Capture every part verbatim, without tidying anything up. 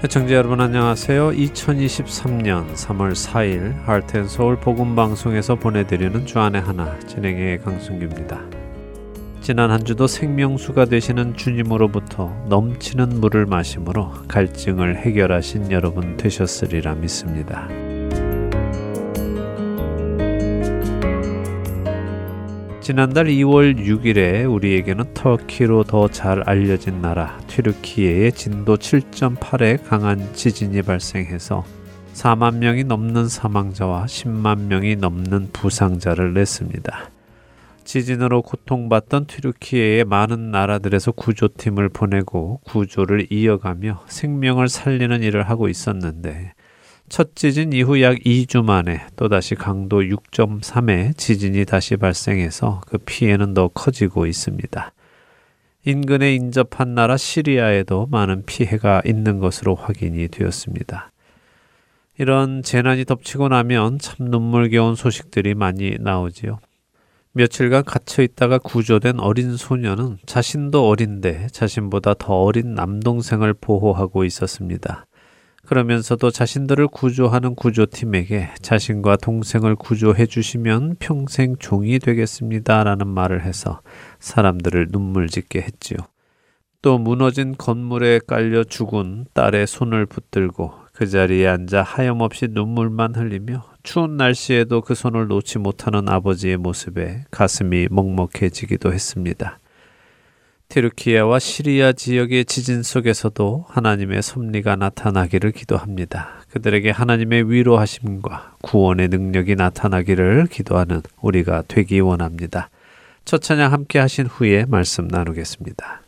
시청자 여러분 안녕하세요. 이천이십삼년 삼월 사일 할텐소울 복음방송에서 보내드리는 주안의 하나 진행의 강승규입니다. 지난 한 주도 생명수가 되시는 주님으로부터 넘치는 물을 마심으로 갈증을 해결하신 여러분 되셨으리라 믿습니다. 지난달 이월 육일에 우리에게는 터키로 더 잘 알려진 나라 튀르키예에 진도 칠 점 팔의 강한 지진이 발생해서 사만 명이 넘는 사망자와 십만 명이 넘는 부상자를 냈습니다. 지진으로 고통받던 튀르키예의 많은 나라들에서 구조팀을 보내고 구조를 이어가며 생명을 살리는 일을 하고 있었는데 첫 지진 이후 약 이 주 만에 또다시 강도 육 점 삼의 지진이 다시 발생해서 그 피해는 더 커지고 있습니다. 인근에 인접한 나라 시리아에도 많은 피해가 있는 것으로 확인이 되었습니다. 이런 재난이 덮치고 나면 참 눈물겨운 소식들이 많이 나오지요. 며칠간 갇혀있다가 구조된 어린 소녀는 자신도 어린데 자신보다 더 어린 남동생을 보호하고 있었습니다. 그러면서도 자신들을 구조하는 구조팀에게 자신과 동생을 구조해 주시면 평생 종이 되겠습니다 라는 말을 해서 사람들을 눈물짓게 했지요. 또 무너진 건물에 깔려 죽은 딸의 손을 붙들고 그 자리에 앉아 하염없이 눈물만 흘리며 추운 날씨에도 그 손을 놓지 못하는 아버지의 모습에 가슴이 먹먹해지기도 했습니다. 튀르키예와 시리아 지역의 지진 속에서도 하나님의 섭리가 나타나기를 기도합니다. 그들에게 하나님의 위로하심과 구원의 능력이 나타나기를 기도하는 우리가 되기 원합니다. 첫 찬양 함께 하신 후에 말씀 나누겠습니다.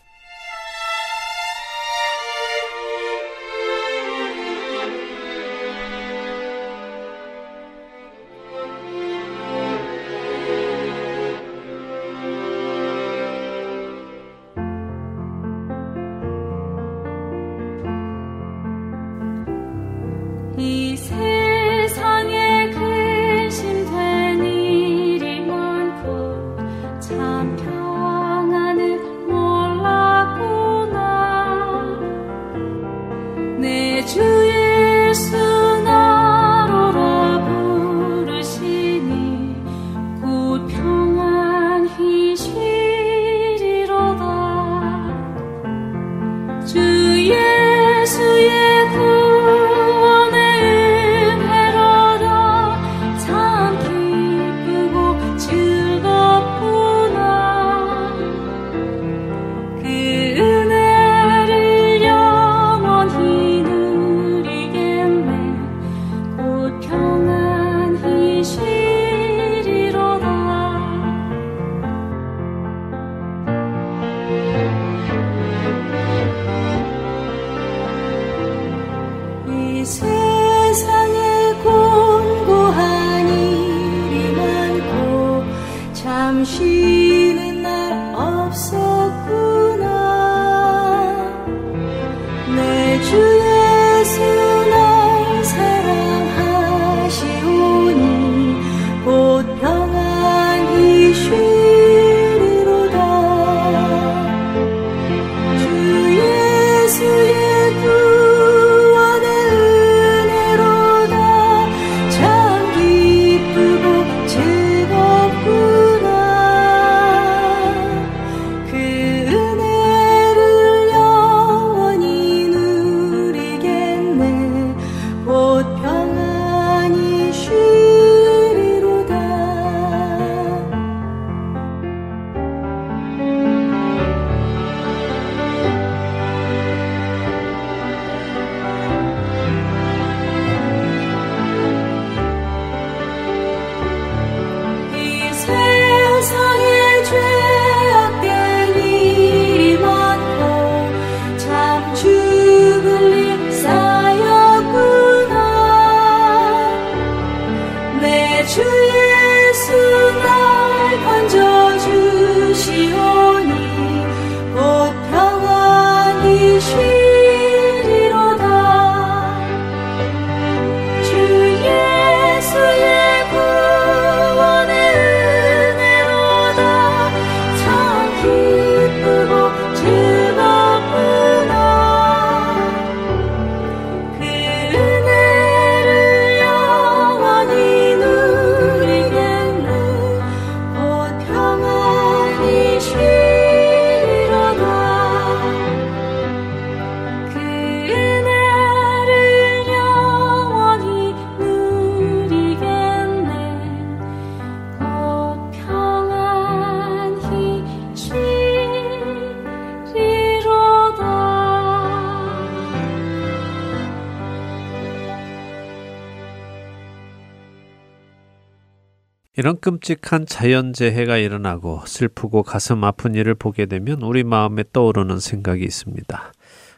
이런 끔찍한 자연재해가 일어나고 슬프고 가슴 아픈 일을 보게 되면 우리 마음에 떠오르는 생각이 있습니다.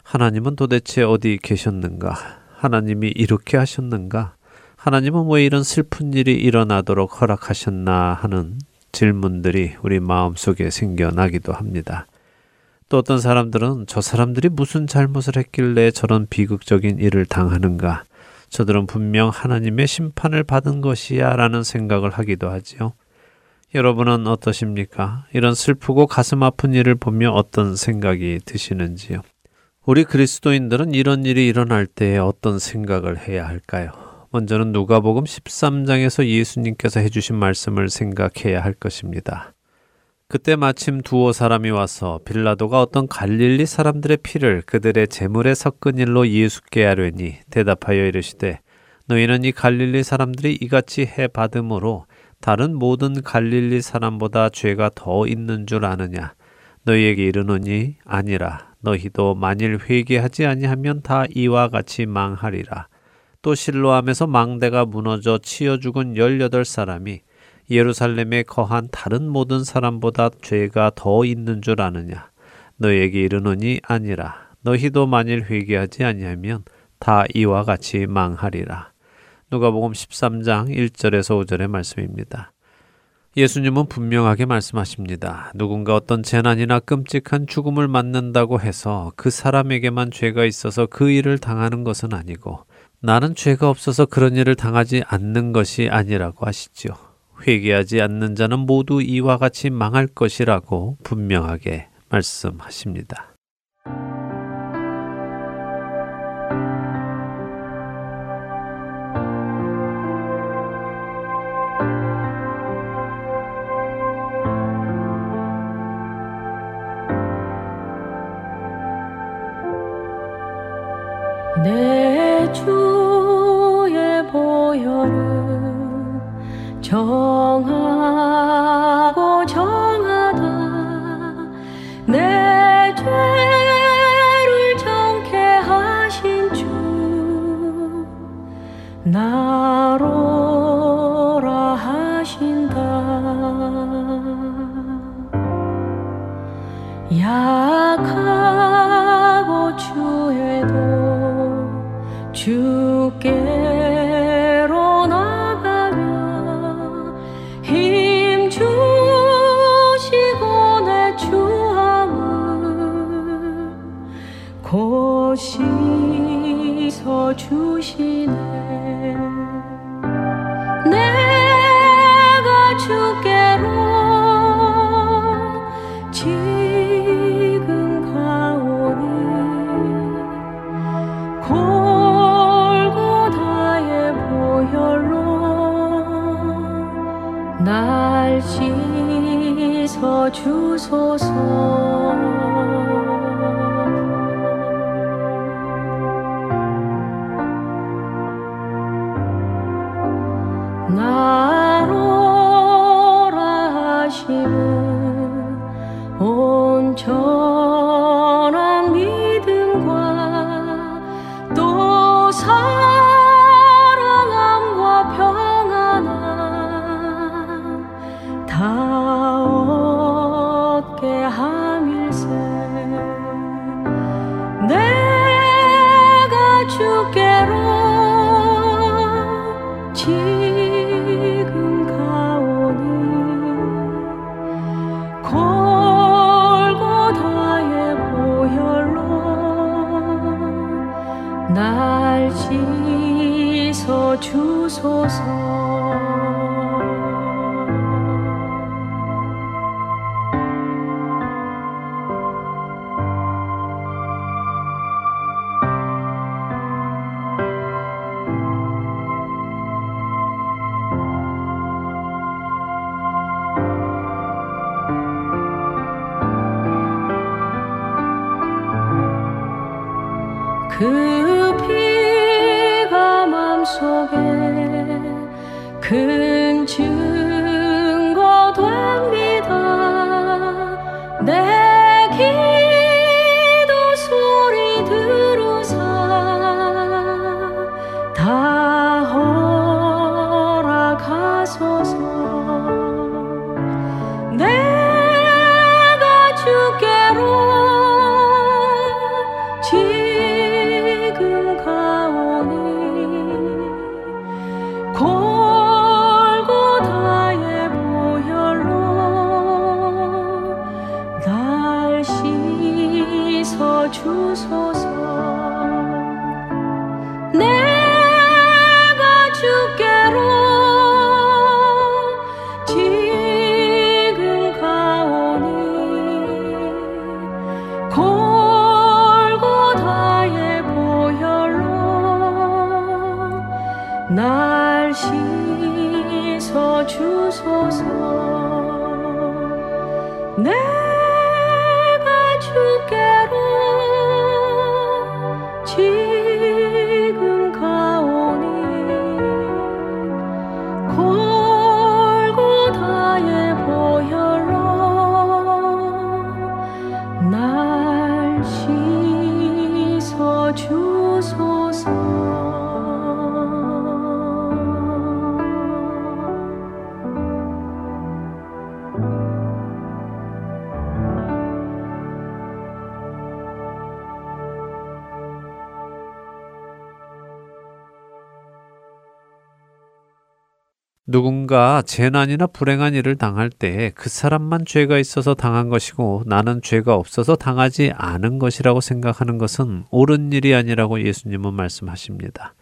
하나님은 도대체 어디 계셨는가? 하나님이 이렇게 하셨는가? 하나님은 왜 이런 슬픈 일이 일어나도록 허락하셨나 하는 질문들이 우리 마음속에 생겨나기도 합니다. 또 어떤 사람들은 저 사람들이 무슨 잘못을 했길래 저런 비극적인 일을 당하는가? 저들은 분명 하나님의 심판을 받은 것이야 라는 생각을 하기도 하지요. 여러분은 어떠십니까? 이런 슬프고 가슴 아픈 일을 보며 어떤 생각이 드시는지요? 우리 그리스도인들은 이런 일이 일어날 때에 어떤 생각을 해야 할까요? 먼저는 누가복음 십삼 장에서 예수님께서 해주신 말씀을 생각해야 할 것입니다. 그때 마침 두어 사람이 와서 빌라도가 어떤 갈릴리 사람들의 피를 그들의 제물에 섞은 일로 예수께 하려니 대답하여 이르시되 너희는 이 갈릴리 사람들이 이같이 해받음으로 다른 모든 갈릴리 사람보다 죄가 더 있는 줄 아느냐? 너희에게 이르노니 아니라 너희도 만일 회개하지 아니하면 다 이와 같이 망하리라. 또 실로암에서 망대가 무너져 치여 죽은 열여덟 사람이 예루살렘에 거한 다른 모든 사람보다 죄가 더 있는 줄 아느냐? 너희에게 이르노니 아니라 너희도 만일 회개하지 아니하면 다 이와 같이 망하리라. 누가복음 십삼 장 일 절에서 오 절의 말씀입니다. 예수님은 분명하게 말씀하십니다. 누군가 어떤 재난이나 끔찍한 죽음을 맞는다고 해서 그 사람에게만 죄가 있어서 그 일을 당하는 것은 아니고 나는 죄가 없어서 그런 일을 당하지 않는 것이 아니라고 하시지요. 회개하지 않는 자는 모두 이와 같이 망할 것이라고 분명하게 말씀하십니다. 내 주의 보혈을 정하고 정하다 내 죄를 정케 하신 주 나로라 하신다. 약하고 주에도 주께로 나가며 힘 주시고 내 주함을 곧 씻어 주시네. 내가 주께로 지금 가오니 곧 날 씻어 주소서. 나로라 하심은 온전한 믿음과 또 사랑함과 평 다 얻게 함일세. 내가 주께로 지금 가오니 골고다의 보혈로 날 씻어 주소서. 그 피가 맘속에 큰 증거 됩니다. 내 기도 소리 들으사 다 허락하소서. 날 씻어 주소서. 내가 주께로 지금 가오니 골고다의 보혈로 날 씻어 주소서. 누군가 재난이나 불행한 일을 당할 때 그 사람만 죄가 있어서 당한 것이고 나는 죄가 없어서 당하지 않은 것이라고 생각하는 것은 옳은 일이 아니라고 예수님은 말씀하십니다.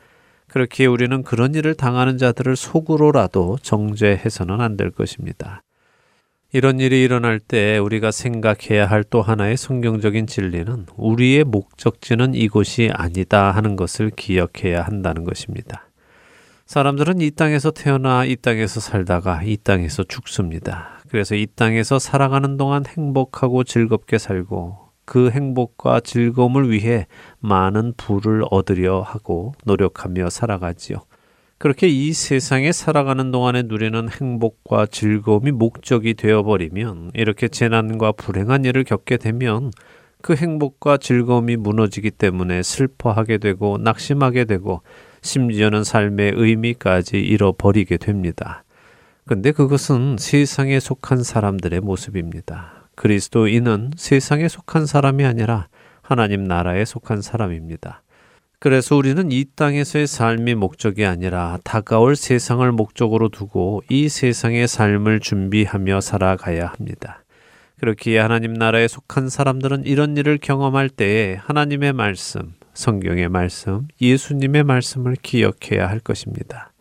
그렇기에 우리는 그런 일을 당하는 자들을 속으로라도 정죄해서는 안 될 것입니다. 이런 일이 일어날 때 우리가 생각해야 할 또 하나의 성경적인 진리는 우리의 목적지는 이곳이 아니다 하는 것을 기억해야 한다는 것입니다. 사람들은 이 땅에서 태어나 이 땅에서 살다가 이 땅에서 죽습니다. 그래서 이 땅에서 살아가는 동안 행복하고 즐겁게 살고 그 행복과 즐거움을 위해 많은 부를 얻으려 하고 노력하며 살아가지요. 그렇게 이 세상에 살아가는 동안에 누리는 행복과 즐거움이 목적이 되어버리면 이렇게 재난과 불행한 일을 겪게 되면 그 행복과 즐거움이 무너지기 때문에 슬퍼하게 되고 낙심하게 되고 심지어는 삶의 의미까지 잃어버리게 됩니다. 근데 그것은 세상에 속한 사람들의 모습입니다. 그리스도인은 세상에 속한 사람이 아니라 하나님 나라에 속한 사람입니다. 그래서 우리는 이 땅에서의 삶이 목적이 아니라 다가올 세상을 목적으로 두고 이 세상의 삶을 준비하며 살아가야 합니다. 그렇기에 하나님 나라에 속한 사람들은 이런 일을 경험할 때에 하나님의 말씀, 성경의 말씀, 예수님의 말씀을 기억해야 할 것입니다.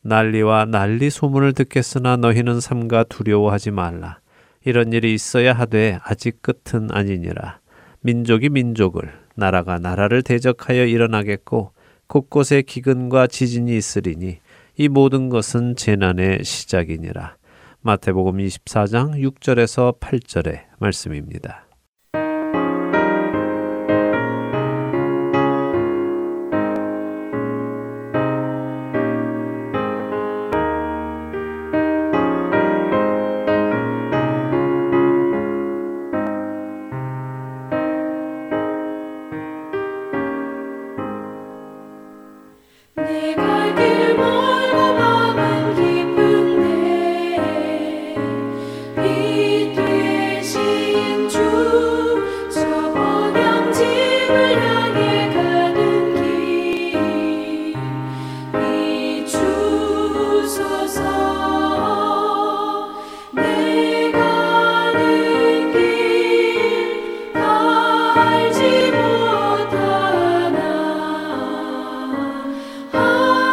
난리와 난리 소문을 듣겠으나 너희는 삼가 두려워하지 말라. 이런 일이 있어야 하되 아직 끝은 아니니라. 민족이 민족을, 나라가 나라를 대적하여 일어나겠고 곳곳에 기근과 지진이 있으리니 이 모든 것은 재난의 시작이니라. 마태복음 이십사 장 육 절에서 팔 절의 말씀입니다. Oh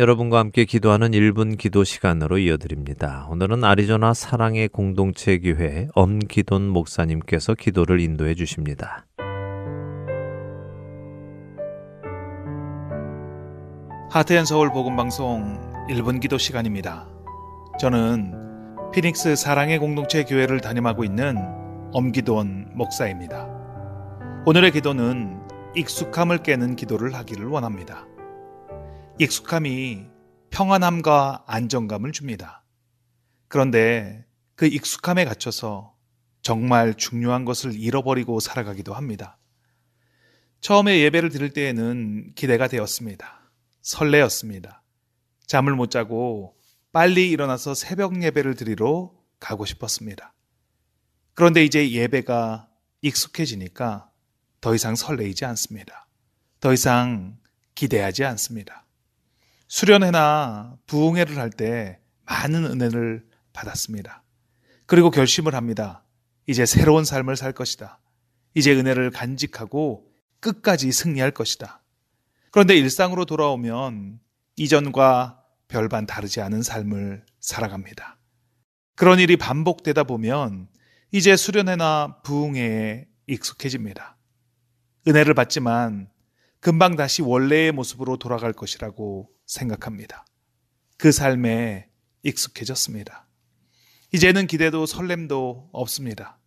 여러분과 함께 기도하는 일 분 기도 시간으로 이어드립니다. 오늘은 아리조나 사랑의 공동체 교회 엄기돈 목사님께서 기도를 인도해 주십니다. 할텐서울 복음방송 일 분 기도 시간입니다. 저는 피닉스 사랑의 공동체 교회를 담임하고 있는 엄기돈 목사입니다. 오늘의 기도는 익숙함을 깨는 기도를 하기를 원합니다. 익숙함이 평안함과 안정감을 줍니다. 그런데 그 익숙함에 갇혀서 정말 중요한 것을 잃어버리고 살아가기도 합니다. 처음에 예배를 드릴 때에는 기대가 되었습니다. 설레었습니다. 잠을 못 자고 빨리 일어나서 새벽 예배를 드리러 가고 싶었습니다. 그런데 이제 예배가 익숙해지니까 더 이상 설레이지 않습니다. 더 이상 기대하지 않습니다. 수련회나 부흥회를 할 때 많은 은혜를 받았습니다. 그리고 결심을 합니다. 이제 새로운 삶을 살 것이다. 이제 은혜를 간직하고 끝까지 승리할 것이다. 그런데 일상으로 돌아오면 이전과 별반 다르지 않은 삶을 살아갑니다. 그런 일이 반복되다 보면 이제 수련회나 부흥회에 익숙해집니다. 은혜를 받지만 금방 다시 원래의 모습으로 돌아갈 것이라고 생각합니다. 그 삶에 익숙해졌습니다. 이제는 기대도 설렘도 없습니다.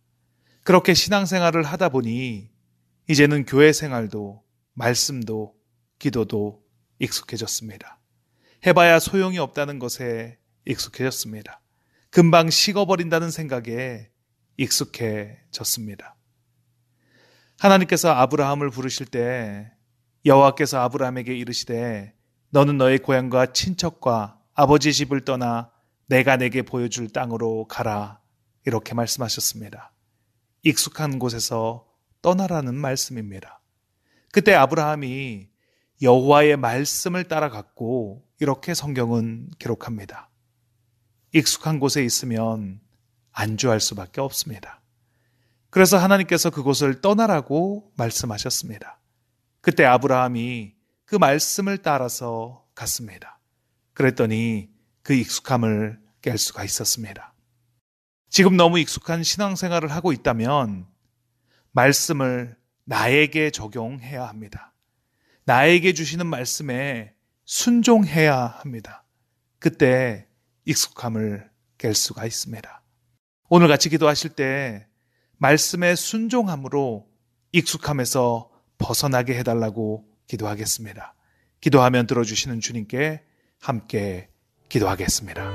그렇게 신앙생활을 하다 보니 이제는 교회 생활도 말씀도 기도도 익숙해졌습니다. 해봐야 소용이 없다는 것에 익숙해졌습니다. 금방 식어버린다는 생각에 익숙해졌습니다. 하나님께서 아브라함을 부르실 때 여호와께서 아브라함에게 이르시되 너는 너의 고향과 친척과 아버지 집을 떠나 내가 내게 보여줄 땅으로 가라. 이렇게 말씀하셨습니다. 익숙한 곳에서 떠나라는 말씀입니다. 그때 아브라함이 여호와의 말씀을 따라갔고 이렇게 성경은 기록합니다. 익숙한 곳에 있으면 안주할 수밖에 없습니다. 그래서 하나님께서 그곳을 떠나라고 말씀하셨습니다. 그때 아브라함이 그 말씀을 따라서 갔습니다. 그랬더니 그 익숙함을 깰 수가 있었습니다. 지금 너무 익숙한 신앙생활을 하고 있다면 말씀을 나에게 적용해야 합니다. 나에게 주시는 말씀에 순종해야 합니다. 그때 익숙함을 깰 수가 있습니다. 오늘 같이 기도하실 때 말씀에 순종함으로 익숙함에서 벗어나게 해달라고 기도하겠습니다. 기도하면 들어주시는 주님께 함께 기도하겠습니다.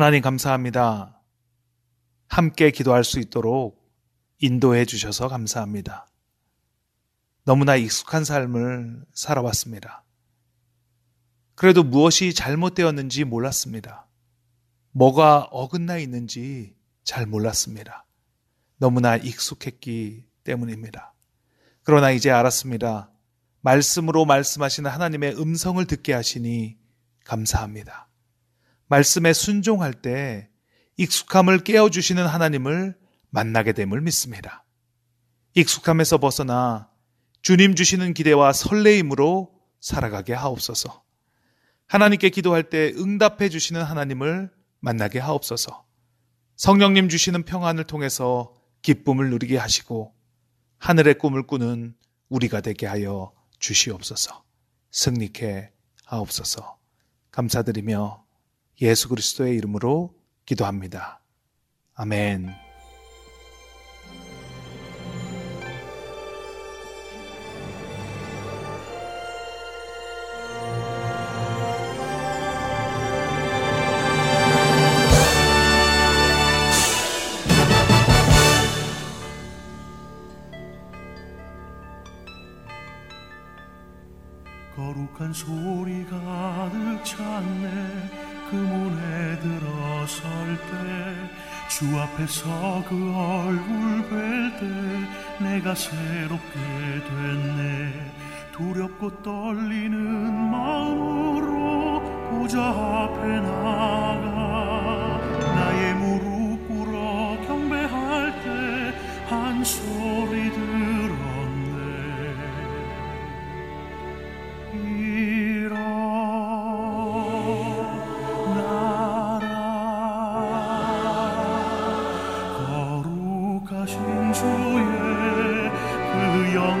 하나님 감사합니다. 함께 기도할 수 있도록 인도해 주셔서 감사합니다. 너무나 익숙한 삶을 살아왔습니다. 그래도 무엇이 잘못되었는지 몰랐습니다. 뭐가 어긋나 있는지 잘 몰랐습니다. 너무나 익숙했기 때문입니다. 그러나 이제 알았습니다. 말씀으로 말씀하시는 하나님의 음성을 듣게 하시니 감사합니다. 말씀에 순종할 때 익숙함을 깨워주시는 하나님을 만나게 됨을 믿습니다. 익숙함에서 벗어나 주님 주시는 기대와 설레임으로 살아가게 하옵소서. 하나님께 기도할 때 응답해 주시는 하나님을 만나게 하옵소서. 성령님 주시는 평안을 통해서 기쁨을 누리게 하시고 하늘의 꿈을 꾸는 우리가 되게 하여 주시옵소서. 승리케 하옵소서. 감사드리며 예수 그리스도의 이름으로 기도합니다. 아멘. 거룩한 소리 가득 찼네. 그 문에 들어설 때 주 앞에서 그 얼굴 뵐 때 내가 새롭게 됐네. 두렵고 떨리는 마음으로 보좌 앞에 나가 나의 무릎 꿇어 경배할 때 한 소리 들었네. Oh,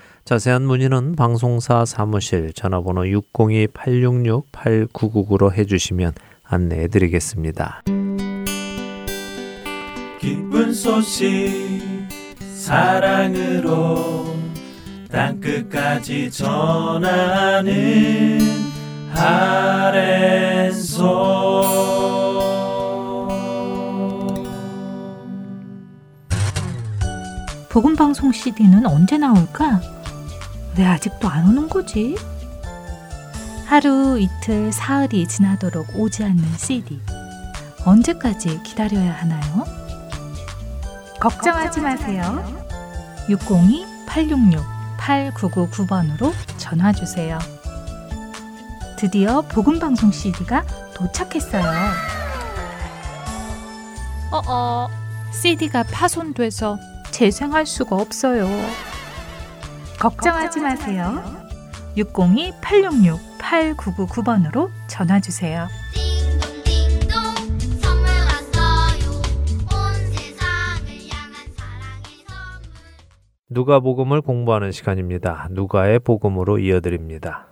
자세한 문의는 방송사 사무실 전화번호 육공이 팔육육 팔구구구로 해주시면 안내해 드리겠습니다. 기쁜 소식 사랑으로 땅끝까지 전하는 할텐소울. 복음방송 씨디는 언제 나올까? 왜 아직도 안 오는 거지? 하루, 이틀, 사흘이 지나도록 오지 않는 씨디. 언제까지 기다려야 하나요? 걱정하지, 걱정하지 마세요. 육공이 팔육육 팔구구구 번으로 전화주세요. 드디어 복음방송 씨디가 도착했어요. 어어, 씨디가 파손돼서 재생할 수가 없어요. 걱정하지 마세요. 육공이 팔육육 팔구구구 번으로 전화주세요. 띵동띵동 선물 왔어요. 온 세상을 향한 사랑의 선물. 누가복음을 공부하는 시간입니다. 누가의 복음으로 이어드립니다.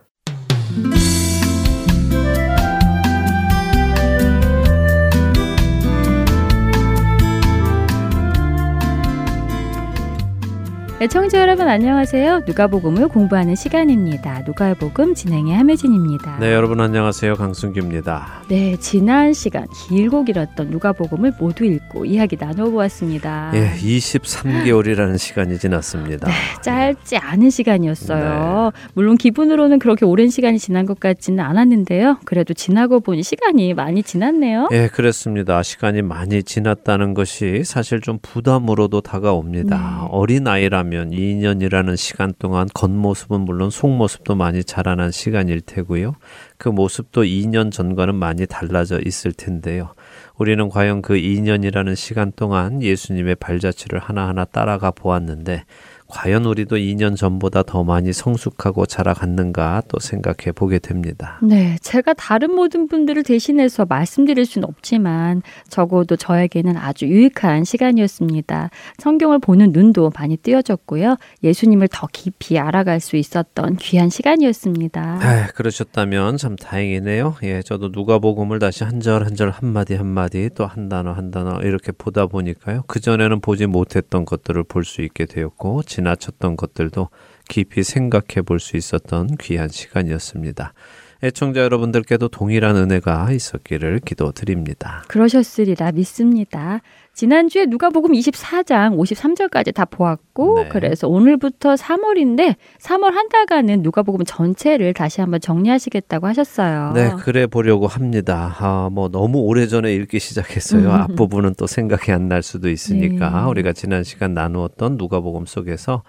애청자 여러분 안녕하세요. 누가복음을 공부하는 시간입니다. 누가복음 진행의 함혜진입니다. 네, 여러분 안녕하세요. 강승규입니다. 네, 지난 시간 길고 길었던 누가복음을 모두 읽고 이야기 나눠보았습니다. 예, 이십삼 개월이라는 시간이 지났습니다. 네, 짧지 않은 시간이었어요. 네. 물론 기분으로는 그렇게 오랜 시간이 지난 것 같지는 않았는데요. 그래도 지나고 보니 시간이 많이 지났네요. 예, 그렇습니다. 시간이 많이 지났다는 것이 사실 좀 부담으로도 다가옵니다. 네. 어린아이라면 이 년이라는 시간 동안 겉모습은 물론 속모습도 많이 자라난 시간일 테고요. 그 모습도 이 년 전과는 많이 달라져 있을 텐데요. 우리는 과연 그 이 년이라는 시간 동안 예수님의 발자취를 하나하나 따라가 보았는데 과연 우리도 이 년 전보다 더 많이 성숙하고 자라갔는가 또 생각해 보게 됩니다. 네, 제가 다른 모든 분들을 대신해서 말씀드릴 수는 없지만 적어도 저에게는 아주 유익한 시간이었습니다. 성경을 보는 눈도 많이 띄어졌고요. 예수님을 더 깊이 알아갈 수 있었던 귀한 시간이었습니다. 아, 그러셨다면 참 다행이네요. 예, 저도 누가복음을 다시 한 절 한 절 한 마디 한 마디 또 한 단어 한 단어 이렇게 보다 보니까요. 그전에는 보지 못했던 것들을 볼 수 있게 되었고 지나쳤던 것들도 깊이 생각해 볼 수 있었던 귀한 시간이었습니다. 애청자 여러분들께도 동일한 은혜가 있었기를 기도드립니다. 그러셨으리라 믿습니다. 지난주에 누가복음 이십사 장 오십삼 절까지 다 보았고 네. 그래서 오늘부터 삼월인데 삼월 한 달간은 누가복음 전체를 다시 한번 정리하시겠다고 하셨어요. 네, 그래 보려고 합니다. 아, 뭐 너무 오래전에 읽기 시작했어요. 앞부분은 또 생각이 안 날 수도 있으니까 네. 우리가 지난 시간 나누었던 누가복음 속에서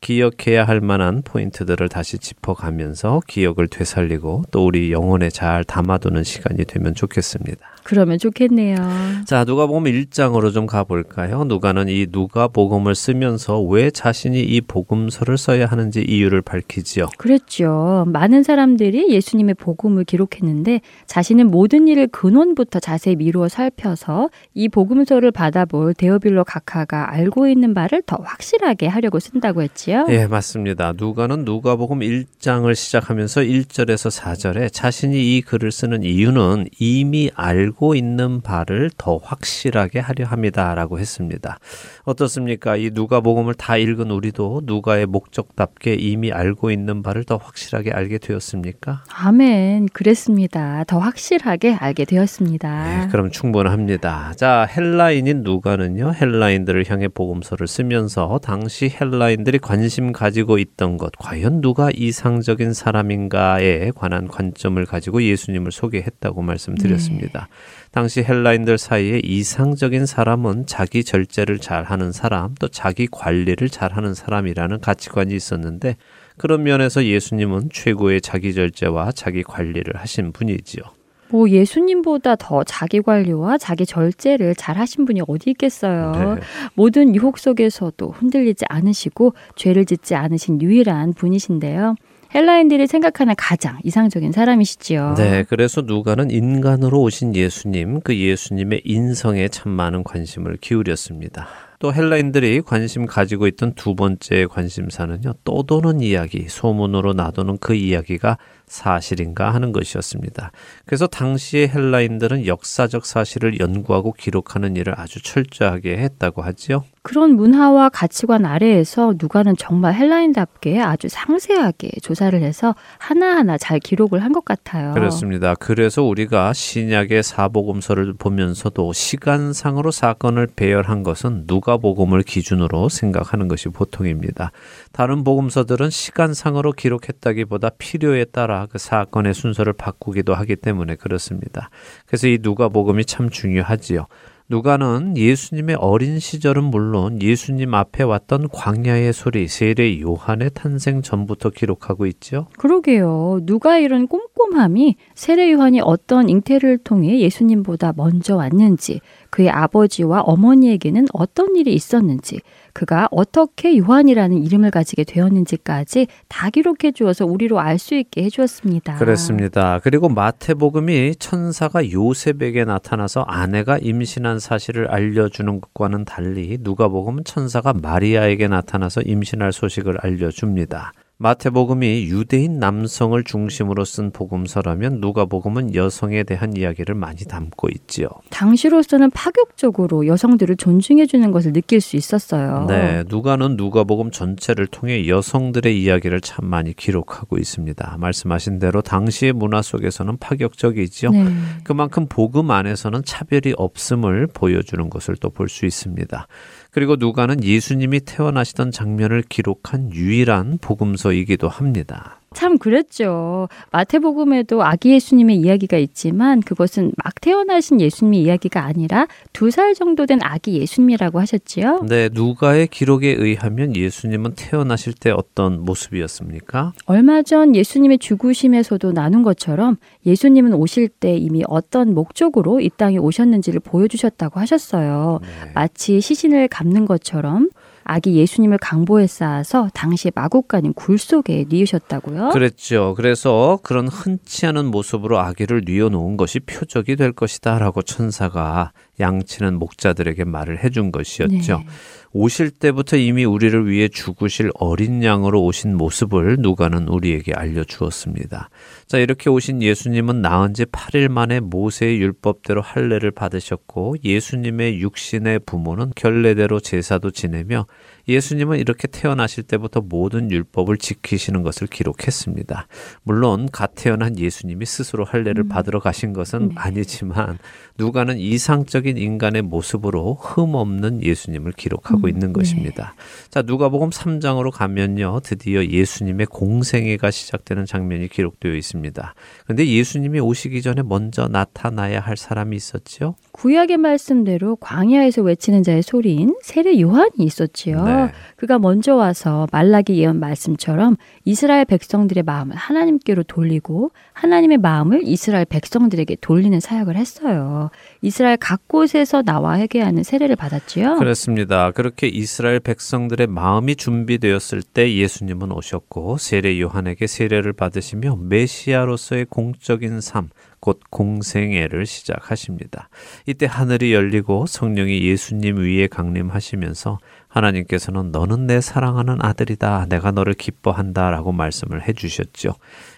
기억해야 할 만한 포인트들을 다시 짚어가면서 기억을 되살리고 또 우리 영혼에 잘 담아두는 시간이 되면 좋겠습니다. 그러면 좋겠네요. 자, 누가복음 일 장으로 좀 가볼까요? 누가는 이 누가복음을 쓰면서 왜 자신이 이 복음서를 써야 하는지 이유를 밝히지요. 그랬죠. 많은 사람들이 예수님의 복음을 기록했는데 자신은 모든 일을 근원부터 자세히 미루어 살펴서 이 복음서를 받아볼 데오빌로 각하가 알고 있는 바를 더 확실하게 하려고 쓴다고 했죠. 예, 맞습니다. 누가는 누가복음 일 장을 시작하면서 일 절에서 사 절에 자신이 이 글을 쓰는 이유는 이미 알고 있는 바를 더 확실하게 하려 합니다라고 했습니다. 어떻습니까? 이 누가복음을 다 읽은 우리도 누가의 목적답게 이미 알고 있는 바를 더 확실하게 알게 되었습니까? 아멘. 그랬습니다. 더 확실하게 알게 되었습니다. 예, 그럼 충분합니다. 자, 헬라인인 누가는요. 헬라인들을 향해 복음서를 쓰면서 당시 헬라인들이 관심 가지고 있던 것, 과연 누가 이상적인 사람인가에 관한 관점을 가지고 예수님을 소개했다고 말씀드렸습니다. 네. 당시 헬라인들 사이에 이상적인 사람은 자기 절제를 잘하는 사람, 또 자기 관리를 잘하는 사람이라는 가치관이 있었는데 그런 면에서 예수님은 최고의 자기 절제와 자기 관리를 하신 분이지요. 뭐 예수님보다 더 자기 관리와 자기 절제를 잘 하신 분이 어디 있겠어요. 네. 모든 유혹 속에서도 흔들리지 않으시고 죄를 짓지 않으신 유일한 분이신데요. 헬라인들이 생각하는 가장 이상적인 사람이시지요. 네, 그래서 누가는 인간으로 오신 예수님, 그 예수님의 인성에 참 많은 관심을 기울였습니다. 또 헬라인들이 관심 가지고 있던 두 번째 관심사는요, 떠도는 이야기, 소문으로 나도는 그 이야기가 사실인가 하는 것이었습니다. 그래서 당시의 헬라인들은 역사적 사실을 연구하고 기록하는 일을 아주 철저하게 했다고 하지요. 그런 문화와 가치관 아래에서 누가는 정말 헬라인답게 아주 상세하게 조사를 해서 하나하나 잘 기록을 한 것 같아요. 그렇습니다. 그래서 우리가 신약의 사복음서를 보면서도 시간상으로 사건을 배열한 것은 누가복음을 기준으로 생각하는 것이 보통입니다. 다른 복음서들은 시간상으로 기록했다기보다 필요에 따라 그 사건의 순서를 바꾸기도 하기 때문에 그렇습니다. 그래서 이 누가복음이 참 중요하지요. 누가는 예수님의 어린 시절은 물론 예수님 앞에 왔던 광야의 소리, 세례 요한의 탄생 전부터 기록하고 있죠. 그러게요. 누가 이런 꼼꼼함이 세례 요한이 어떤 잉태를 통해 예수님보다 먼저 왔는지, 그의 아버지와 어머니에게는 어떤 일이 있었는지, 그가 어떻게 요한이라는 이름을 가지게 되었는지까지 다 기록해 주어서 우리로 알 수 있게 해 주었습니다. 그렇습니다. 그리고 마태복음이 천사가 요셉에게 나타나서 아내가 임신한 사실을 알려주는 것과는 달리 누가복음은 천사가 마리아에게 나타나서 임신할 소식을 알려줍니다. 마태복음이 유대인 남성을 중심으로 쓴 복음서라면 누가복음은 여성에 대한 이야기를 많이 담고 있지요. 당시로서는 파격적으로 여성들을 존중해주는 것을 느낄 수 있었어요. 네, 누가는 누가복음 전체를 통해 여성들의 이야기를 참 많이 기록하고 있습니다. 말씀하신 대로 당시의 문화 속에서는 파격적이지요. 네. 그만큼 복음 안에서는 차별이 없음을 보여주는 것을 또 볼 수 있습니다. 그리고 누가는 예수님이 태어나시던 장면을 기록한 유일한 복음서이기도 합니다. 참 그랬죠. 마태복음에도 아기 예수님의 이야기가 있지만 그것은 막 태어나신 예수님의 이야기가 아니라 두 살 정도 된 아기 예수님이라고 하셨지요? 네, 누가의 기록에 의하면 예수님은 태어나실 때 어떤 모습이었습니까? 얼마 전 예수님의 죽으심에서도 나눈 것처럼 예수님은 오실 때 이미 어떤 목적으로 이 땅에 오셨는지를 보여주셨다고 하셨어요. 네. 마치 시신을 감는 것처럼 아기 예수님을 강보에 쌓아서 당시 마구간인 굴 속에 뉘우셨다고요? 그랬죠. 그래서 그런 흔치 않은 모습으로 아기를 뉘어놓은 것이 표적이 될 것이다 라고 천사가 양치는 목자들에게 말을 해준 것이었죠. 네. 오실 때부터 이미 우리를 위해 죽으실 어린 양으로 오신 모습을 누가는 우리에게 알려주었습니다. 자, 이렇게 오신 예수님은 낳은 지 팔 일 만에 모세의 율법대로 할례를 받으셨고 예수님의 육신의 부모는 결례대로 제사도 지내며 예수님은 이렇게 태어나실 때부터 모든 율법을 지키시는 것을 기록했습니다. 물론 갓 태어난 예수님이 스스로 할례를 음. 받으러 가신 것은 네. 아니지만 누가는 이상적인 인간의 모습으로 흠없는 예수님을 기록하고 음. 있는 것입니다. 네. 자, 누가복음 삼 장으로 가면요. 드디어 예수님의 공생애가 시작되는 장면이 기록되어 있습니다. 그런데 예수님이 오시기 전에 먼저 나타나야 할 사람이 있었지요. 구약의 말씀대로 광야에서 외치는 자의 소리인 세례 요한이 있었지요. 네. 그가 먼저 와서 말라기 예언 말씀처럼 이스라엘 백성들의 마음을 하나님께로 돌리고 하나님의 마음을 이스라엘 백성들에게 돌리는 사역을 했어요. 이스라엘 각 곳에서 나와 회개하는 세례를 받았지요. 그렇습니다. 그렇게 이스라엘 백성들의 마음이 준비되었을 때 예수님은 오셨고 세례 요한에게 세례를 받으시며 메시아로서의 공적인 삶, 곧 공생애를 시작하십니다. 이때 하늘이 열리고 성령이 예수님 위에 강림하시면서 하나님께서는 너는 내 사랑하는 아들이다. 내가 너를 기뻐한다. 라고 말씀을 해주셨죠.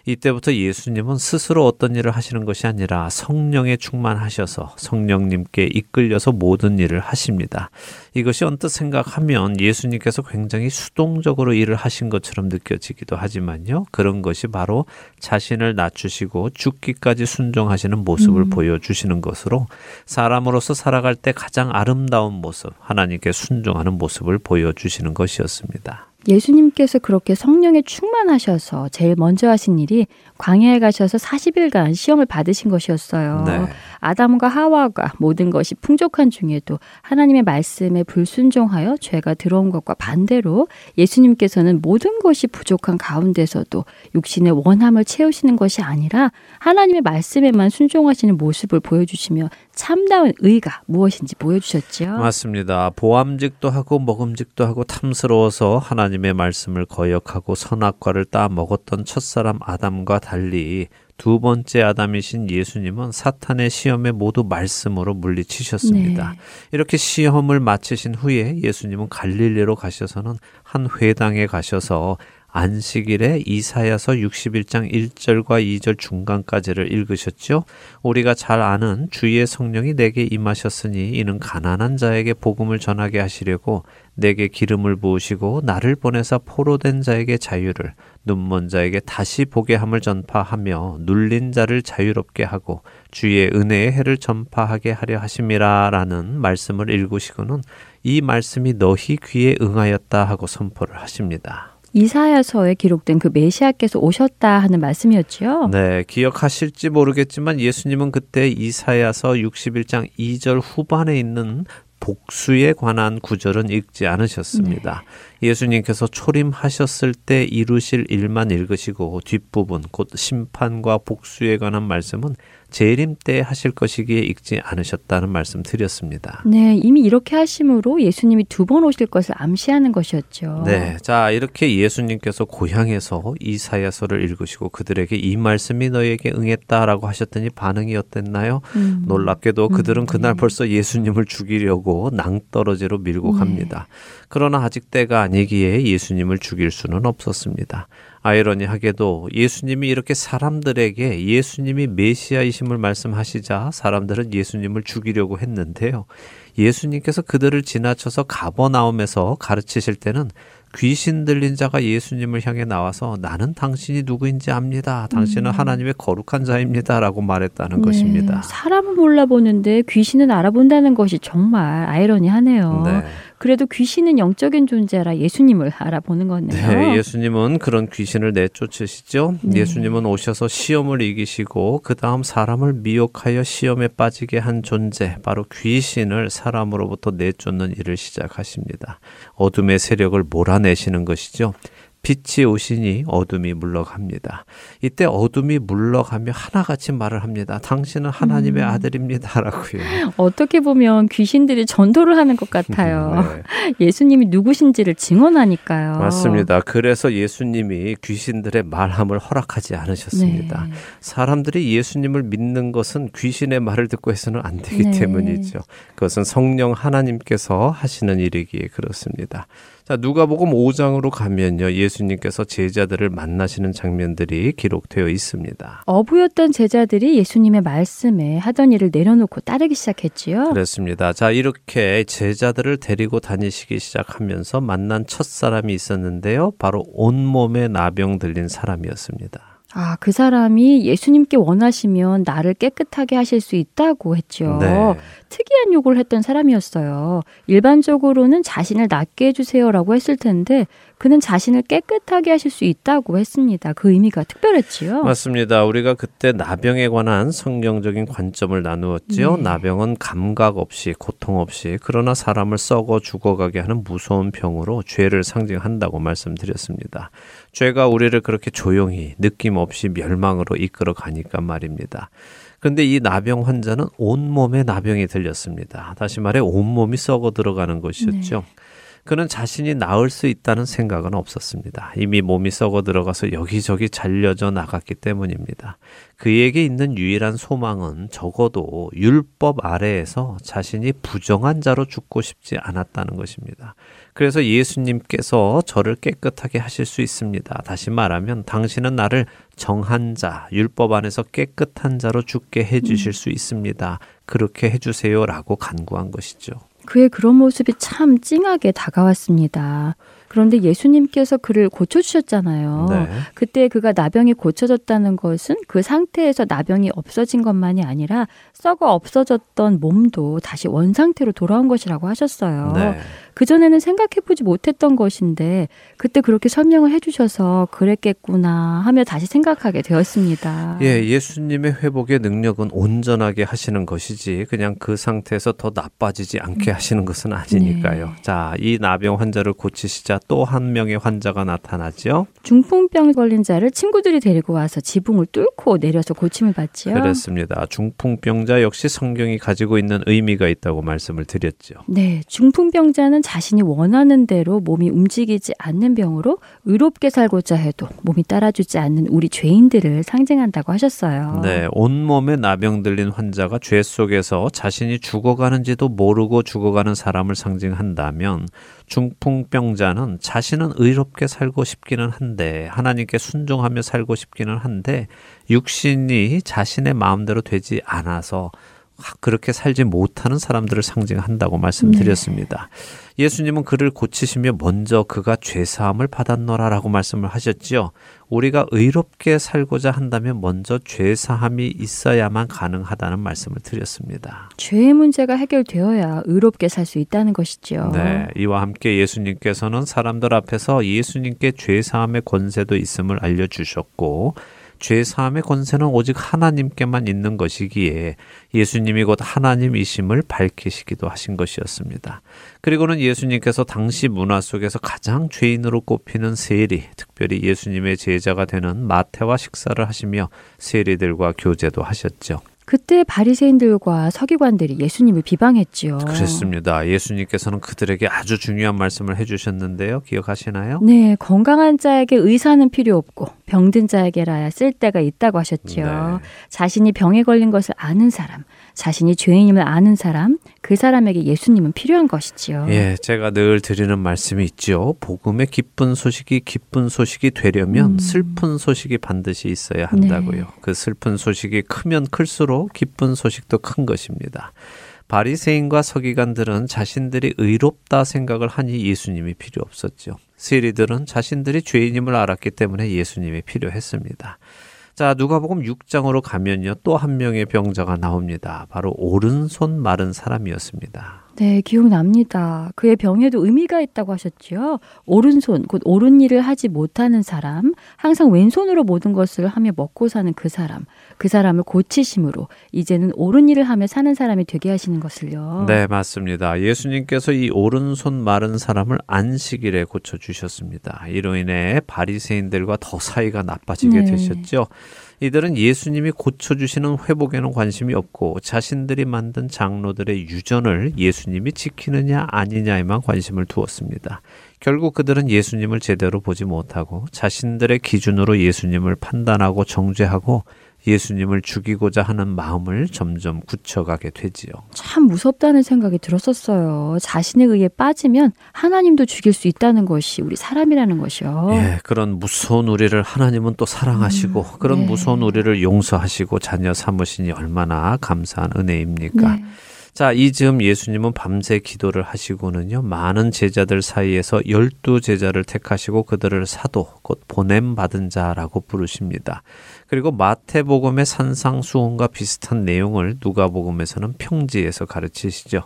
이때부터 예수님은 스스로 어떤 일을 하시는 것이 아니라 성령에 충만하셔서 성령님께 이끌려서 모든 일을 하십니다. 이것이 언뜻 생각하면 예수님께서 굉장히 수동적으로 일을 하신 것처럼 느껴지기도 하지만요. 그런 것이 바로 자신을 낮추시고 죽기까지 순종하시는 모습을 음. 보여주시는 것으로 사람으로서 살아갈 때 가장 아름다운 모습, 하나님께 순종하는 모습을 보여주시는 것이었습니다. 예수님께서 그렇게 성령에 충만하셔서 제일 먼저 하신 일이 광야에 가셔서 사십 일간 시험을 받으신 것이었어요. 네. 아담과 하와가 모든 것이 풍족한 중에도 하나님의 말씀에 불순종하여 죄가 들어온 것과 반대로 예수님께서는 모든 것이 부족한 가운데서도 육신의 원함을 채우시는 것이 아니라 하나님의 말씀에만 순종하시는 모습을 보여주시며 참다운 의가 무엇인지 보여주셨죠. 맞습니다. 보암직도 하고 먹음직도 하고 탐스러워서 하나님의 말씀을 거역하고 선악과를 따먹었던 첫사람 아담과 달리 두 번째 아담이신 예수님은 사탄의 시험에 모두 말씀으로 물리치셨습니다. 네. 이렇게 시험을 마치신 후에 예수님은 갈릴리로 가셔서는 한 회당에 가셔서 안식일에 이사야서 육십일 장 일 절과 이 절 중간까지를 읽으셨죠. 우리가 잘 아는 주의 성령이 내게 임하셨으니 이는 가난한 자에게 복음을 전하게 하시려고 내게 기름을 부으시고 나를 보내사 포로된 자에게 자유를 눈먼 자에게 다시 보게 함을 전파하며 눌린 자를 자유롭게 하고 주의 은혜의 해를 전파하게 하려 하심이라 라는 말씀을 읽으시고는 이 말씀이 너희 귀에 응하였다 하고 선포를 하십니다. 이사야서에 기록된 그 메시아께서 오셨다 하는 말씀이었지요. 네, 기억하실지 모르겠지만 예수님은 그때 이사야서 육십일 장 이 절 후반에 있는 복수에 관한 구절은 읽지 않으셨습니다. 네. 예수님께서 초림하셨을 때 이루실 일만 읽으시고 뒷부분 곧 심판과 복수에 관한 말씀은 재림 때 하실 것이기에 읽지 않으셨다는 말씀 드렸습니다. 네, 이미 이렇게 하심으로 예수님이 두 번 오실 것을 암시하는 것이었죠. 네, 자 이렇게 예수님께서 고향에서 이사야서를 읽으시고 그들에게 이 말씀이 너에게 응했다라고 하셨더니 반응이 어땠나요? 음. 놀랍게도 그들은 음, 네. 그날 벌써 예수님을 죽이려고 낭떠러지로 밀고 네. 갑니다. 그러나 아직 때가 아니기에 예수님을 죽일 수는 없었습니다. 아이러니하게도 예수님이 이렇게 사람들에게 예수님이 메시아이심을 말씀하시자 사람들은 예수님을 죽이려고 했는데요. 예수님께서 그들을 지나쳐서 가버나움에서 가르치실 때는 귀신 들린 자가 예수님을 향해 나와서 나는 당신이 누구인지 압니다. 당신은 음. 하나님의 거룩한 자입니다. 라고 말했다는 네. 것입니다. 사람은 몰라보는데 귀신은 알아본다는 것이 정말 아이러니하네요. 네. 그래도 귀신은 영적인 존재라 예수님을 알아보는 거네요. 네, 예수님은 그런 귀신을 내쫓으시죠. 네. 예수님은 오셔서 시험을 이기시고 그 다음 사람을 미혹하여 시험에 빠지게 한 존재 바로 귀신을 사람으로부터 내쫓는 일을 시작하십니다. 어둠의 세력을 몰아내시는 것이죠. 빛이 오시니 어둠이 물러갑니다. 이때 어둠이 물러가며 하나같이 말을 합니다. 당신은 하나님의 음. 아들입니다. 라고요. 어떻게 보면 귀신들이 전도를 하는 것 같아요. 네. 예수님이 누구신지를 증언하니까요. 맞습니다. 그래서 예수님이 귀신들의 말함을 허락하지 않으셨습니다. 네. 사람들이 예수님을 믿는 것은 귀신의 말을 듣고 해서는 안 되기 네. 때문이죠. 그것은 성령 하나님께서 하시는 일이기에 그렇습니다. 자, 누가복음 오 장으로 가면요. 예수님께서 제자들을 만나시는 장면들이 기록되어 있습니다. 어부였던 제자들이 예수님의 말씀에 하던 일을 내려놓고 따르기 시작했지요. 그렇습니다. 자, 이렇게 제자들을 데리고 다니시기 시작하면서 만난 첫 사람이 있었는데요. 바로 온몸에 나병 들린 사람이었습니다. 아, 그 사람이 예수님께 원하시면 나를 깨끗하게 하실 수 있다고 했죠. 네. 특이한 요구를 했던 사람이었어요. 일반적으로는 자신을 낫게 해주세요라고 했을 텐데 그는 자신을 깨끗하게 하실 수 있다고 했습니다. 그 의미가 특별했지요. 맞습니다. 우리가 그때 나병에 관한 성경적인 관점을 나누었지요. 네. 나병은 감각 없이 고통 없이 그러나 사람을 썩어 죽어가게 하는 무서운 병으로 죄를 상징한다고 말씀드렸습니다. 죄가 우리를 그렇게 조용히 느낌 없이 멸망으로 이끌어 가니까 말입니다. 그런데 이 나병 환자는 온몸에 나병이 들렸습니다. 다시 말해 온몸이 썩어 들어가는 것이었죠. 네. 그는 자신이 나을 수 있다는 생각은 없었습니다. 이미 몸이 썩어 들어가서 여기저기 잘려져 나갔기 때문입니다. 그에게 있는 유일한 소망은 적어도 율법 아래에서 자신이 부정한 자로 죽고 싶지 않았다는 것입니다. 그래서 예수님께서 저를 깨끗하게 하실 수 있습니다. 다시 말하면 당신은 나를 정한 자, 율법 안에서 깨끗한 자로 죽게 해주실 수 있습니다. 그렇게 해주세요 라고 간구한 것이죠. 그의 그런 모습이 참 찡하게 다가왔습니다. 그런데 예수님께서 그를 고쳐주셨잖아요. 네. 그때 그가 나병이 고쳐졌다는 것은 그 상태에서 나병이 없어진 것만이 아니라 썩어 없어졌던 몸도 다시 원상태로 돌아온 것이라고 하셨어요. 네. 그전에는 생각해보지 못했던 것인데 그때 그렇게 설명을 해주셔서 그랬겠구나 하며 다시 생각하게 되었습니다. 예, 예수님의 회복의 능력은 온전하게 하시는 것이지 그냥 그 상태에서 더 나빠지지 않게 하시는 것은 아니니까요. 네. 자, 이 나병 환자를 고치시자 또 한 명의 환자가 나타나죠. 중풍병 걸린 자를 친구들이 데리고 와서 지붕을 뚫고 내려서 고침을 받지요. 그렇습니다. 중풍병자 역시 성경이 가지고 있는 의미가 있다고 말씀을 드렸죠. 네, 중풍병자는 자신이 원하는 대로 몸이 움직이지 않는 병으로 의롭게 살고자 해도 몸이 따라주지 않는 우리 죄인들을 상징한다고 하셨어요. 네, 온몸에 나병 들린 환자가 죄 속에서 자신이 죽어가는지도 모르고 죽어가는 사람을 상징한다면 중풍병자는 자신은 의롭게 살고 싶기는 한데 하나님께 순종하며 살고 싶기는 한데 육신이 자신의 마음대로 되지 않아서 그렇게 살지 못하는 사람들을 상징한다고 말씀드렸습니다. 네. 예수님은 그를 고치시며 먼저 그가 죄사함을 받았노라라고 말씀을 하셨지요. 우리가 의롭게 살고자 한다면 먼저 죄사함이 있어야만 가능하다는 말씀을 드렸습니다. 죄의 문제가 해결되어야 의롭게 살 수 있다는 것이지요. 네, 이와 함께 예수님께서는 사람들 앞에서 예수님께 죄사함의 권세도 있음을 알려주셨고 죄사함의 권세는 오직 하나님께만 있는 것이기에 예수님이 곧 하나님이심을 밝히시기도 하신 것이었습니다. 그리고는 예수님께서 당시 문화 속에서 가장 죄인으로 꼽히는 세리, 특별히 예수님의 제자가 되는 마태와 식사를 하시며 세리들과 교제도 하셨죠. 그때 바리새인들과 서기관들이 예수님을 비방했지요. 그렇습니다. 예수님께서는 그들에게 아주 중요한 말씀을 해주셨는데요. 기억하시나요? 네. 건강한 자에게 의사는 필요 없고 병든 자에게라야 쓸 데가 있다고 하셨지요. 네. 자신이 병에 걸린 것을 아는 사람, 자신이 죄인임을 아는 사람, 그 사람에게 예수님은 필요한 것이지요. 예, 제가 늘 드리는 말씀이 있죠. 복음의 기쁜 소식이 기쁜 소식이 되려면 음. 슬픈 소식이 반드시 있어야 한다고요. 네. 그 슬픈 소식이 크면 클수록 기쁜 소식도 큰 것입니다. 바리새인과 서기관들은 자신들이 의롭다 생각을 하니 예수님이 필요 없었죠. 세리들은 자신들이 죄인임을 알았기 때문에 예수님이 필요했습니다. 자, 누가복음 육 장으로 가면요. 또 한 명의 병자가 나옵니다. 바로 오른손 마른 사람이었습니다. 네, 기억납니다. 그의 병에도 의미가 있다고 하셨지요. 오른손, 곧 옳은 일을 하지 못하는 사람, 항상 왼손으로 모든 것을 하며 먹고 사는 그 사람, 그 사람을 고치심으로 이제는 옳은 일을 하며 사는 사람이 되게 하시는 것을요. 네, 맞습니다. 예수님께서 이 오른손 마른 사람을 안식일에 고쳐주셨습니다. 이로 인해 바리새인들과 더 사이가 나빠지게 네. 되셨죠. 이들은 예수님이 고쳐주시는 회복에는 관심이 없고 자신들이 만든 장로들의 유전을 예수님이 지키느냐 아니냐에만 관심을 두었습니다. 결국 그들은 예수님을 제대로 보지 못하고 자신들의 기준으로 예수님을 판단하고 정죄하고 예수님을 죽이고자 하는 마음을 점점 굳혀가게 되지요. 참 무섭다는 생각이 들었었어요. 자신에 의해 빠지면 하나님도 죽일 수 있다는 것이 우리 사람이라는 것이요. 예, 그런 무서운 우리를 하나님은 또 사랑하시고 음, 그런 네. 무서운 우리를 용서하시고 자녀 삼으시니 얼마나 감사한 은혜입니까. 네. 자, 이즈음 예수님은 밤새 기도를 하시고는요. 많은 제자들 사이에서 열두 제자를 택하시고 그들을 사도, 곧 보냄받은 자라고 부르십니다. 그리고 마태복음의 산상수훈과 비슷한 내용을 누가복음에서는 평지에서 가르치시죠.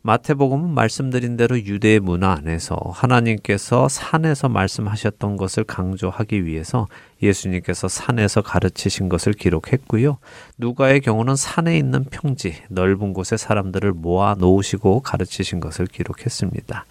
마태복음은 말씀드린 대로 유대의 문화 안에서 하나님께서 산에서 말씀하셨던 것을 강조하기 위해서 예수님께서 산에서 가르치신 것을 기록했고요. 누가의 경우는 산에 있는 평지, 넓은 곳에 사람들을 모아 놓으시고 가르치신 것을 기록했습니다.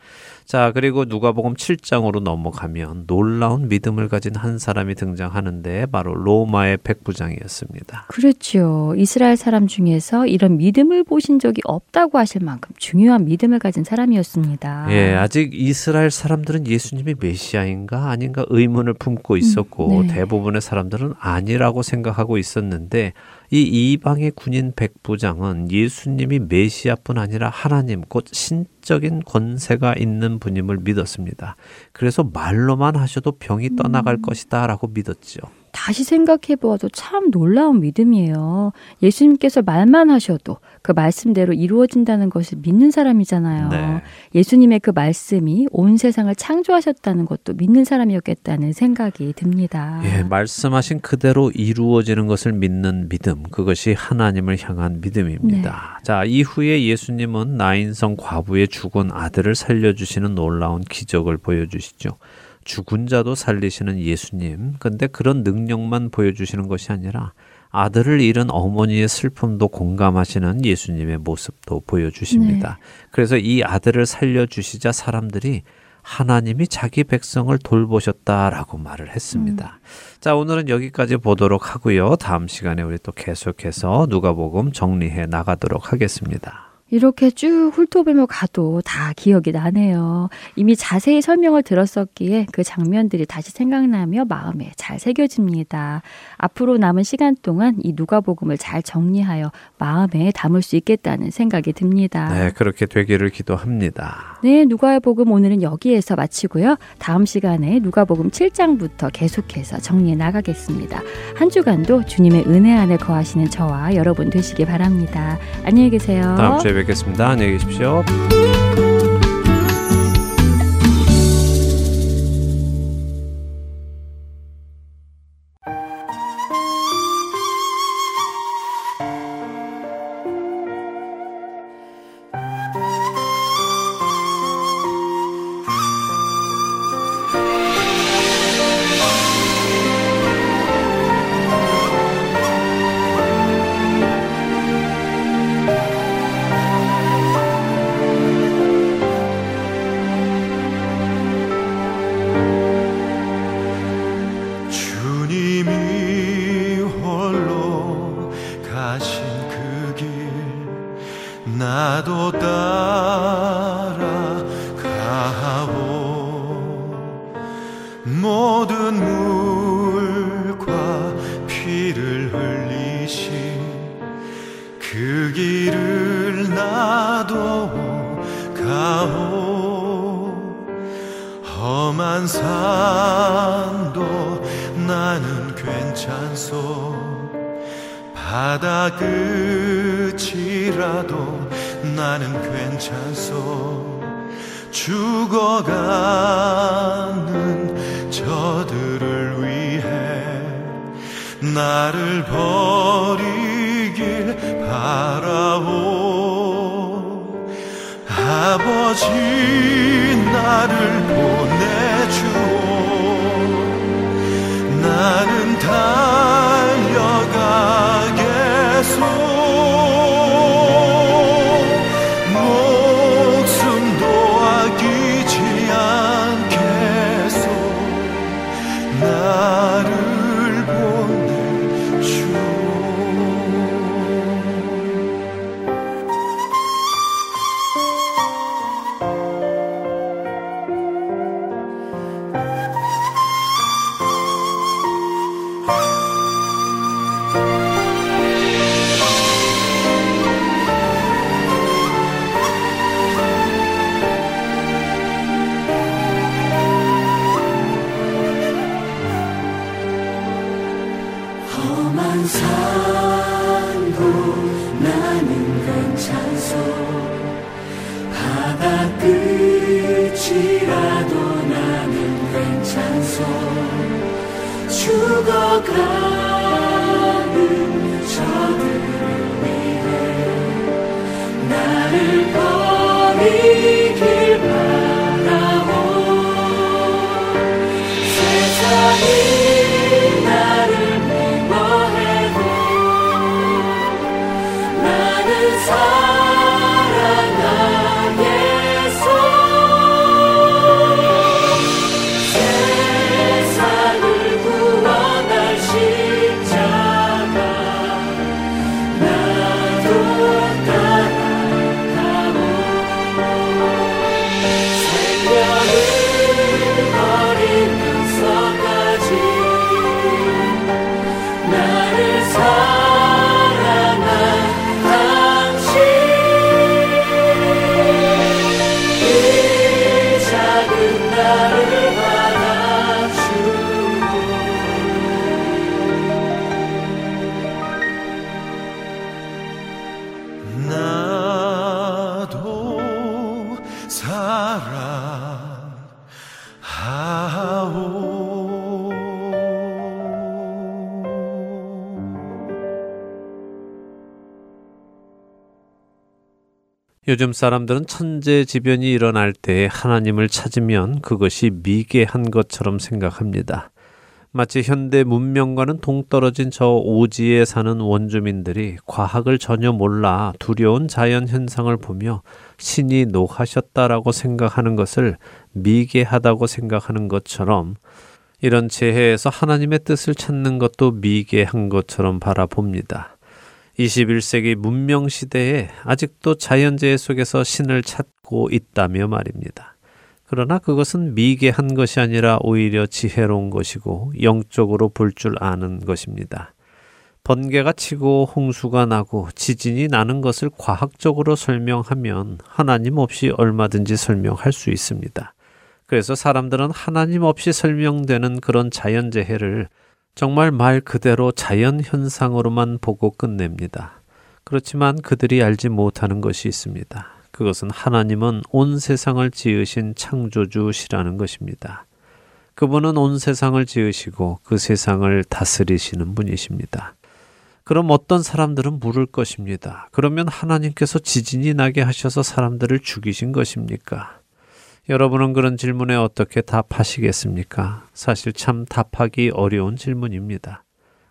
자, 그리고 누가복음 칠 장으로 넘어가면 놀라운 믿음을 가진 한 사람이 등장하는데 바로 로마의 백부장이었습니다. 그렇죠. 이스라엘 사람 중에서 이런 믿음을 보신 적이 없다고 하실 만큼 중요한 믿음을 가진 사람이었습니다. 예, 아직 이스라엘 사람들은 예수님이 메시아인가 아닌가 의문을 품고 있었고 음, 네. 대부분의 사람들은 아니라고 생각하고 있었는데 이 이방의 군인 백부장은 예수님이 메시아뿐 아니라 하나님 곧 신적인 권세가 있는 분임을 믿었습니다. 그래서 말로만 하셔도 병이 떠나갈 것이다 라고 믿었죠. 다시 생각해 보아도 참 놀라운 믿음이에요. 예수님께서 말만 하셔도 그 말씀대로 이루어진다는 것을 믿는 사람이잖아요. 네. 예수님의 그 말씀이 온 세상을 창조하셨다는 것도 믿는 사람이었겠다는 생각이 듭니다. 예, 말씀하신 그대로 이루어지는 것을 믿는 믿음, 그것이 하나님을 향한 믿음입니다. 네. 자, 이후에 예수님은 나인성 과부의 죽은 아들을 살려주시는 놀라운 기적을 보여주시죠. 죽은 자도 살리시는 예수님, 근데 그런 능력만 보여주시는 것이 아니라 아들을 잃은 어머니의 슬픔도 공감하시는 예수님의 모습도 보여주십니다. 네. 그래서 이 아들을 살려주시자 사람들이 하나님이 자기 백성을 돌보셨다라고 말을 했습니다. 음. 자, 오늘은 여기까지 보도록 하고요. 다음 시간에 우리 또 계속해서 누가복음 정리해 나가도록 하겠습니다. 이렇게 쭉 훑어보며 가도 다 기억이 나네요. 이미 자세히 설명을 들었었기에 그 장면들이 다시 생각나며 마음에 잘 새겨집니다. 앞으로 남은 시간 동안 이 누가복음을 잘 정리하여 마음에 담을 수 있겠다는 생각이 듭니다. 네, 그렇게 되기를 기도합니다. 네, 누가복음 오늘은 여기에서 마치고요. 다음 시간에 누가복음 칠 장부터 계속해서 정리해 나가겠습니다. 한 주간도 주님의 은혜 안에 거하시는 저와 여러분 되시기 바랍니다. 안녕히 계세요. 다음 주에 뵙겠습니다. 안녕히 계십시오. 요즘 사람들은 천재지변이 일어날 때에 하나님을 찾으면 그것이 미개한 것처럼 생각합니다. 마치 현대 문명과는 동떨어진 저 오지에 사는 원주민들이 과학을 전혀 몰라 두려운 자연현상을 보며 신이 노하셨다라고 생각하는 것을 미개하다고 생각하는 것처럼, 이런 재해에서 하나님의 뜻을 찾는 것도 미개한 것처럼 바라봅니다. 이십일 세기 문명시대에 아직도 자연재해 속에서 신을 찾고 있다며 말입니다. 그러나 그것은 미개한 것이 아니라 오히려 지혜로운 것이고 영적으로 볼 줄 아는 것입니다. 번개가 치고 홍수가 나고 지진이 나는 것을 과학적으로 설명하면 하나님 없이 얼마든지 설명할 수 있습니다. 그래서 사람들은 하나님 없이 설명되는 그런 자연재해를 정말 말 그대로 자연현상으로만 보고 끝냅니다. 그렇지만 그들이 알지 못하는 것이 있습니다. 그것은 하나님은 온 세상을 지으신 창조주시라는 것입니다. 그분은 온 세상을 지으시고 그 세상을 다스리시는 분이십니다. 그럼 어떤 사람들은 물을 것입니다. 그러면 하나님께서 지진이 나게 하셔서 사람들을 죽이신 것입니까? 여러분은 그런 질문에 어떻게 답하시겠습니까? 사실 참 답하기 어려운 질문입니다.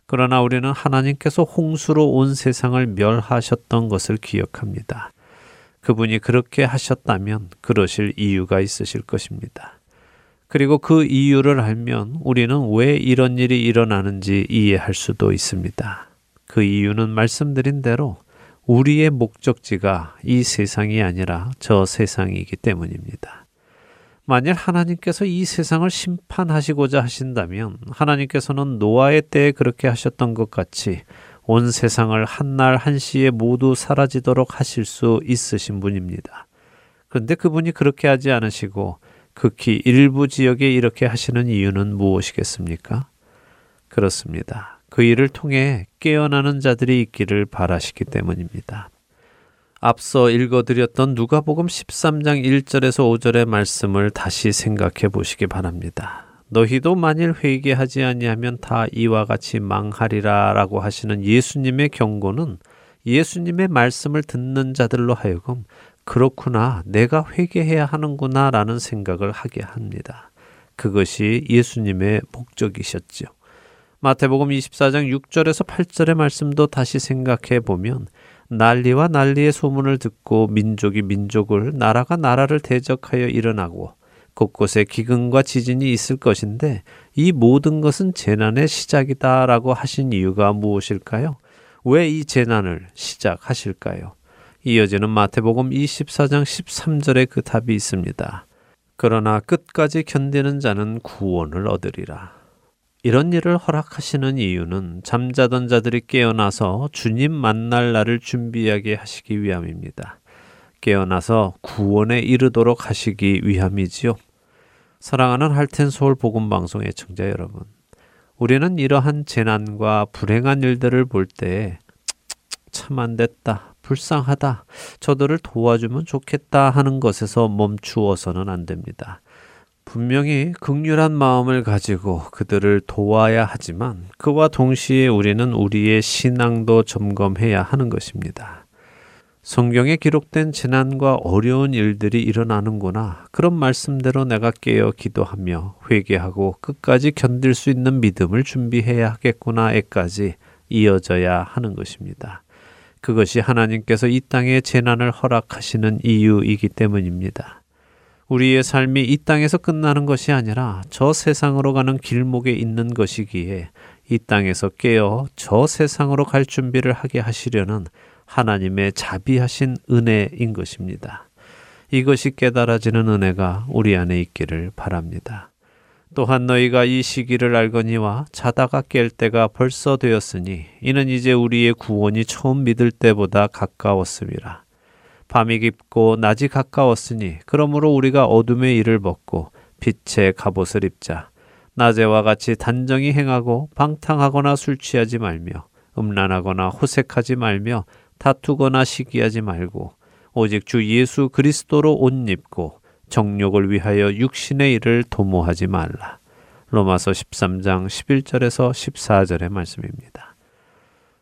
그러나 우리는 하나님께서 홍수로 온 세상을 멸하셨던 것을 기억합니다. 그분이 그렇게 하셨다면 그러실 이유가 있으실 것입니다. 그리고 그 이유를 알면 우리는 왜 이런 일이 일어나는지 이해할 수도 있습니다. 그 이유는 말씀드린 대로 우리의 목적지가 이 세상이 아니라 저 세상이기 때문입니다. 만일 하나님께서 이 세상을 심판하시고자 하신다면 하나님께서는 노아의 때에 그렇게 하셨던 것 같이 온 세상을 한날 한시에 모두 사라지도록 하실 수 있으신 분입니다. 그런데 그분이 그렇게 하지 않으시고 극히 일부 지역에 이렇게 하시는 이유는 무엇이겠습니까? 그렇습니다. 그 일을 통해 깨어나는 자들이 있기를 바라시기 때문입니다. 앞서 읽어드렸던 누가복음 십삼 장 일 절에서 오 절의 말씀을 다시 생각해 보시기 바랍니다. 너희도 만일 회개하지 아니하면 다 이와 같이 망하리라 라고 하시는 예수님의 경고는 예수님의 말씀을 듣는 자들로 하여금 그렇구나, 내가 회개해야 하는구나 라는 생각을 하게 합니다. 그것이 예수님의 목적이셨죠. 마태복음 이십사 장 육 절에서 팔 절의 말씀도 다시 생각해 보면 난리와 난리의 소문을 듣고 민족이 민족을, 나라가 나라를 대적하여 일어나고 곳곳에 기근과 지진이 있을 것인데 이 모든 것은 재난의 시작이다 라고 하신 이유가 무엇일까요? 왜 이 재난을 시작하실까요? 이어지는 마태복음 이십사 장 십삼 절에 그 답이 있습니다. 그러나 끝까지 견디는 자는 구원을 얻으리라. 이런 일을 허락하시는 이유는 잠자던 자들이 깨어나서 주님 만날 날을 준비하게 하시기 위함입니다. 깨어나서 구원에 이르도록 하시기 위함이지요. 사랑하는 할텐소울 복음방송 애청자 여러분, 우리는 이러한 재난과 불행한 일들을 볼 때 참 안 됐다, 불쌍하다, 저들을 도와주면 좋겠다 하는 것에서 멈추어서는 안 됩니다. 분명히 긍휼한 마음을 가지고 그들을 도와야 하지만 그와 동시에 우리는 우리의 신앙도 점검해야 하는 것입니다. 성경에 기록된 재난과 어려운 일들이 일어나는구나. 그런 말씀대로 내가 깨어 기도하며 회개하고 끝까지 견딜 수 있는 믿음을 준비해야 하겠구나에까지 이어져야 하는 것입니다. 그것이 하나님께서 이 땅에 재난을 허락하시는 이유이기 때문입니다. 우리의 삶이 이 땅에서 끝나는 것이 아니라 저 세상으로 가는 길목에 있는 것이기에 이 땅에서 깨어 저 세상으로 갈 준비를 하게 하시려는 하나님의 자비하신 은혜인 것입니다. 이것이 깨달아지는 은혜가 우리 안에 있기를 바랍니다. 또한 너희가 이 시기를 알거니와 자다가 깰 때가 벌써 되었으니 이는 이제 우리의 구원이 처음 믿을 때보다 가까웠음이라. 밤이 깊고 낮이 가까웠으니 그러므로 우리가 어둠의 일을 벗고 빛의 갑옷을 입자. 낮에와 같이 단정히 행하고 방탕하거나 술 취하지 말며 음란하거나 호색하지 말며 다투거나 시기하지 말고 오직 주 예수 그리스도로 옷 입고 정욕을 위하여 육신의 일을 도모하지 말라. 로마서 십삼 장 십일 절에서 십사 절의 말씀입니다.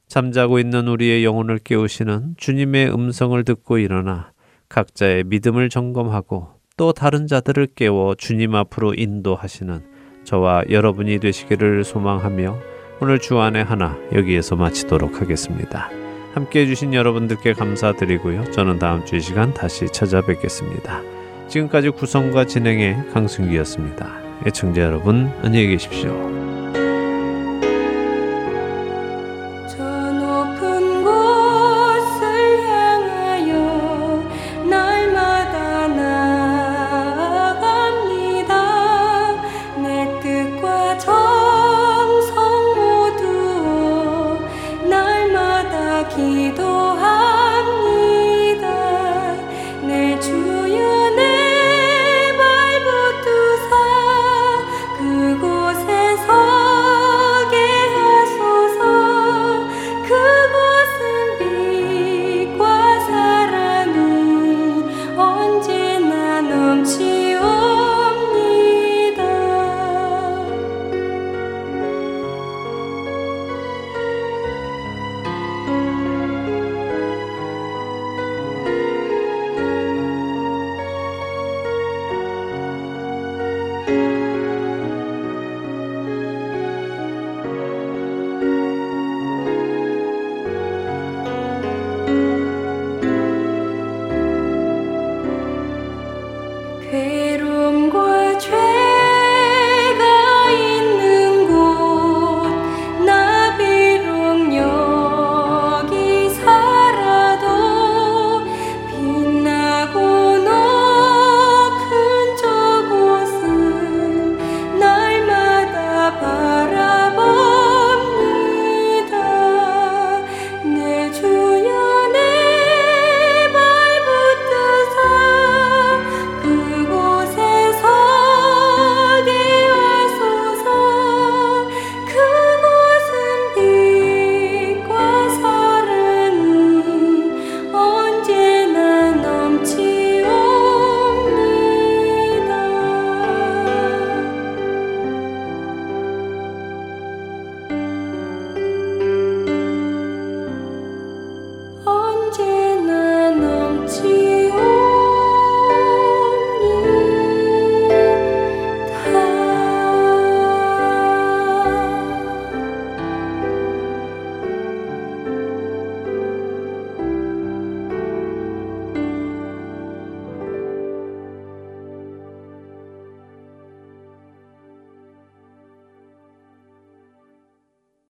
잠자고 있는 우리의 영혼을 깨우시는 주님의 음성을 듣고 일어나 각자의 믿음을 점검하고 또 다른 자들을 깨워 주님 앞으로 인도하시는 저와 여러분이 되시기를 소망하며 오늘 주안의 하나 여기에서 마치도록 하겠습니다. 함께해 주신 여러분들께 감사드리고요. 저는 다음 주 이 시간 다시 찾아뵙겠습니다. 지금까지 구성과 진행의 강승기였습니다. 애청자 여러분 안녕히 계십시오. 기도